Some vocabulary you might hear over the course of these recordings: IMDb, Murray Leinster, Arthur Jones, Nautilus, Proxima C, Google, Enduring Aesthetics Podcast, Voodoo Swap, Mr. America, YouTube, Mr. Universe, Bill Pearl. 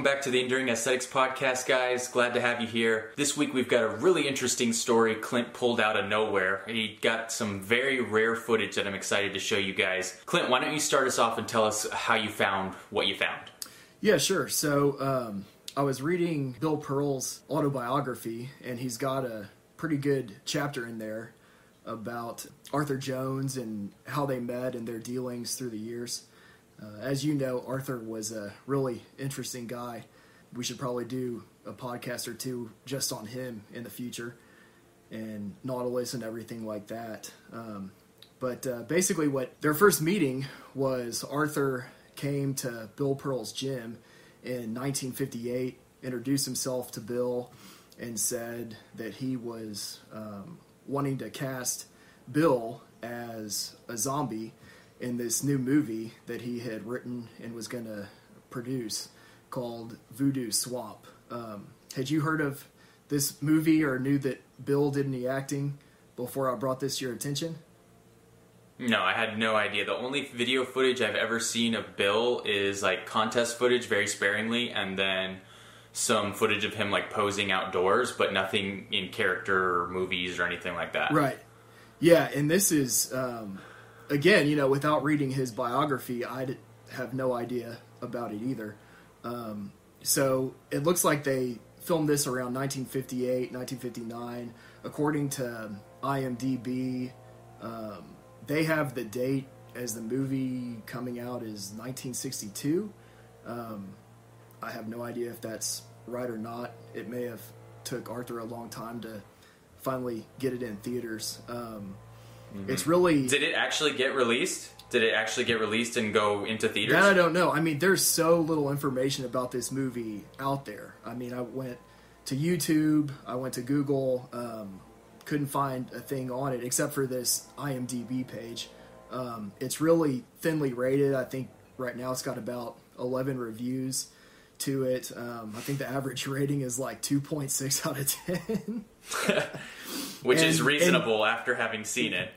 Welcome back to the Enduring Aesthetics Podcast, guys. Glad to have you here. This week we've got a really interesting story Clint pulled out of nowhere. He got some very rare footage that I'm excited to show you guys. Clint, why don't you start us off and tell us how you found what you found? Yeah, sure. So I was reading Bill Pearl's autobiography, and he's got a pretty good chapter in there about Arthur Jones and how they met and their dealings through the years. As you know, Arthur was a really interesting guy. We should probably do a podcast or two just on him in the future, and Nautilus and everything like that. Basically their first meeting was Arthur came to Bill Pearl's gym in 1958, introduced himself to Bill, and said that he was wanting to cast Bill as a zombie in this new movie that he had written and was going to produce called Voodoo Swap. Had you heard of this movie or knew that Bill did any acting before I brought this to your attention? No, I had no idea. The only video footage I've ever seen of Bill is like contest footage, very sparingly, and then some footage of him like posing outdoors, but nothing in character or movies or anything like that. Right. Yeah, and this is... Again, you know, without reading his biography, I have no idea about it either. So it looks like they filmed this around 1958, 1959. According to IMDb, they have the date as the movie coming out is 1962. I have no idea if that's right or not. It may have took Arthur a long time to finally get it in theaters. It's really... Did it actually get released? Did it actually get released and go into theaters? That I don't know. I mean, there's so little information about this movie out there. I mean, I went to YouTube, I went to Google, couldn't find a thing on it except for this IMDb page. It's really thinly rated. I think right now it's got about 11 reviews to it. I think the average rating is like 2.6 out of 10. Which is reasonable after having seen it.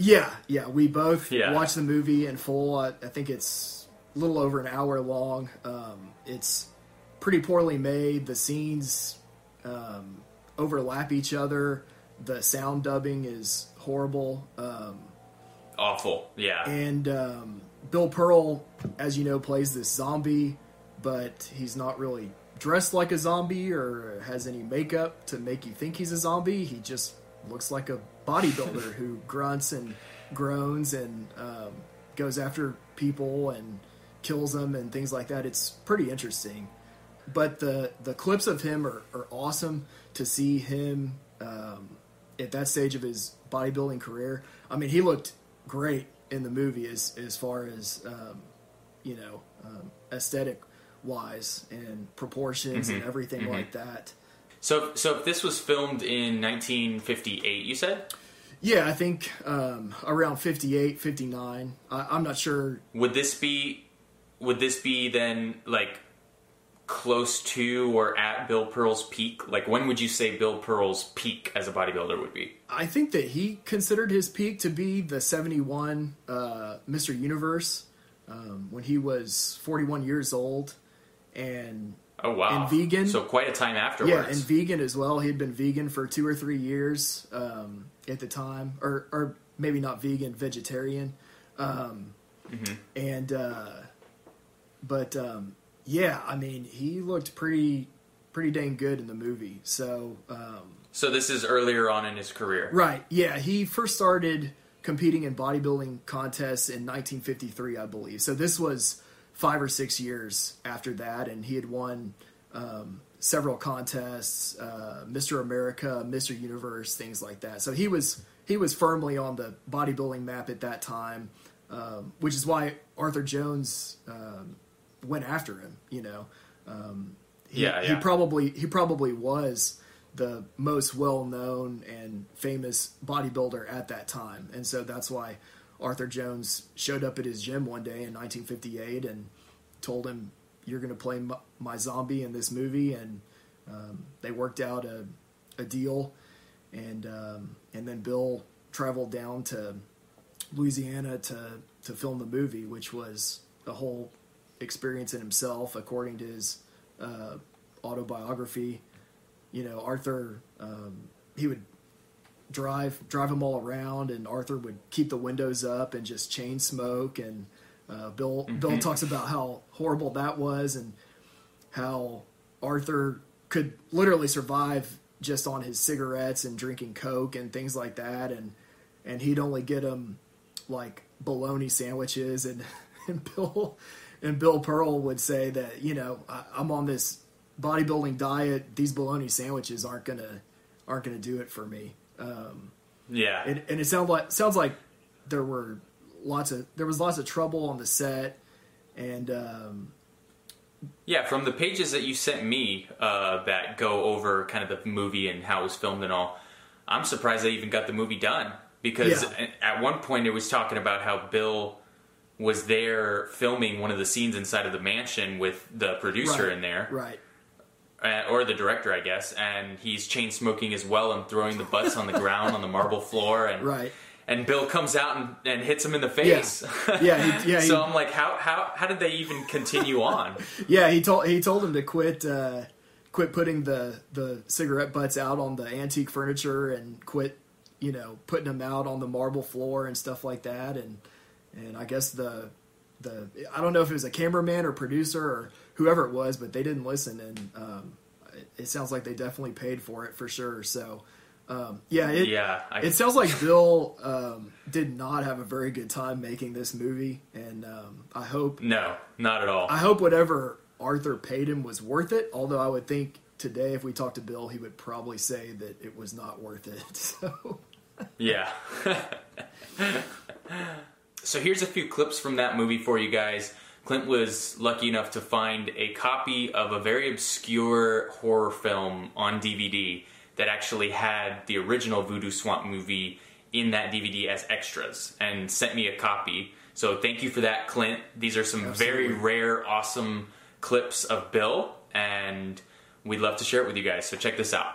Yeah, we both watched the movie in full. I think it's a little over an hour long. It's pretty poorly made. The scenes overlap each other. The sound dubbing is horrible. Awful, yeah. And Bill Pearl, as you know, plays this zombie, but he's not really dressed like a zombie or has any makeup to make you think he's a zombie. He just looks like a bodybuilder who grunts and groans and goes after people and kills them and things like that. It's pretty interesting. But the clips of him are awesome to see him at that stage of his bodybuilding career. I mean, he looked great in the movie as far as, aesthetic wise and proportions and everything like that. So if this was filmed in 1958, you said? Yeah, I think around 58, 59. I'm not sure. Would this be then like close to or at Bill Pearl's peak? Like, when would you say Bill Pearl's peak as a bodybuilder would be? I think that he considered his peak to be the 71 Mr. Universe, when he was 41 years old. And oh wow! And vegan, so quite a time afterwards. Yeah, and vegan as well. He had been vegan for 2 or 3 years at the time, or maybe not vegan, vegetarian. I mean, he looked pretty dang good in the movie. So, so this is earlier on in his career, right? Yeah, he first started competing in bodybuilding contests in 1953, I believe. So this was 5 or 6 years after that, and he had won several contests, Mr. America, Mr. Universe, things like that. So he was firmly on the bodybuilding map at that time, which is why Arthur Jones went after him. You know, he probably was the most well-known and famous bodybuilder at that time, and so that's why Arthur Jones showed up at his gym one day in 1958 and told him, "You're going to play my zombie in this movie." And they worked out a deal, and then Bill traveled down to Louisiana to film the movie, which was a whole experience in himself, according to his autobiography. You know, Arthur, he would drive them all around, and Arthur would keep the windows up and just chain smoke. And Bill talks about how horrible that was and how Arthur could literally survive just on his cigarettes and drinking Coke and things like that. And he'd only get him like bologna sandwiches. And Bill Pearl would say that, you know, I'm on this bodybuilding diet. These bologna sandwiches aren't going to do it for me. Yeah. And it sounds like there was lots of trouble on the set. And, yeah, from the pages that you sent me that go over kind of the movie and how it was filmed and all, I'm surprised they even got the movie done. Because at one point it was talking about how Bill was there filming one of the scenes inside of the mansion with the producer in there. Right. Or the director, I guess. And he's chain smoking as well and throwing the butts on the ground on the marble floor. And, right. And Bill comes out and hits him in the face. Yeah, so I'm like, how did they even continue on? Yeah, he told him to quit putting the cigarette butts out on the antique furniture and quit, you know, putting them out on the marble floor and stuff like that. And I guess the I don't know if it was a cameraman or producer or whoever it was, but they didn't listen. And it sounds like they definitely paid for it for sure. So. It sounds like Bill did not have a very good time making this movie, and I hope... No, not at all. I hope whatever Arthur paid him was worth it, although I would think today if we talked to Bill, he would probably say that it was not worth it. So. Yeah. So here's a few clips from that movie for you guys. Clint was lucky enough to find a copy of a very obscure horror film on DVD that actually had the original Voodoo Swamp movie in that DVD as extras, and sent me a copy. So thank you for that, Clint. These are some Absolutely. Very rare, awesome clips of Bill, and we'd love to share it with you guys. So check this out.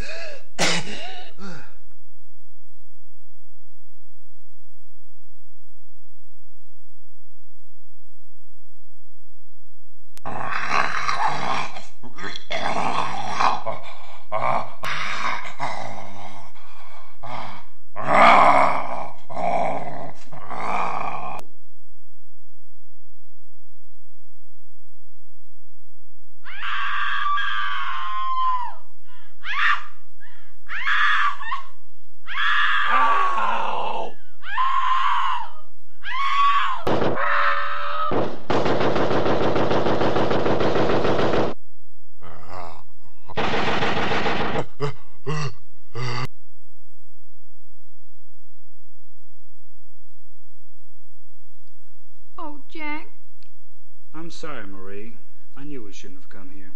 Sorry, Marie. I knew we shouldn't have come here.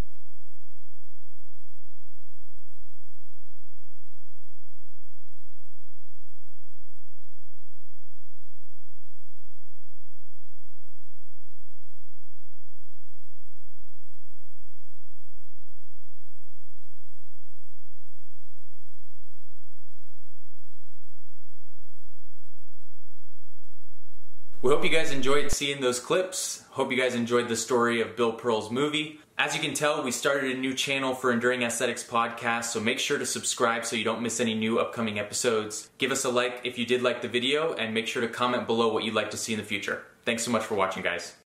We hope you guys enjoyed seeing those clips. Hope you guys enjoyed the story of Bill Pearl's movie. As you can tell, we started a new channel for Enduring Aesthetics Podcast, so make sure to subscribe so you don't miss any new upcoming episodes. Give us a like if you did like the video, and make sure to comment below what you'd like to see in the future. Thanks so much for watching, guys.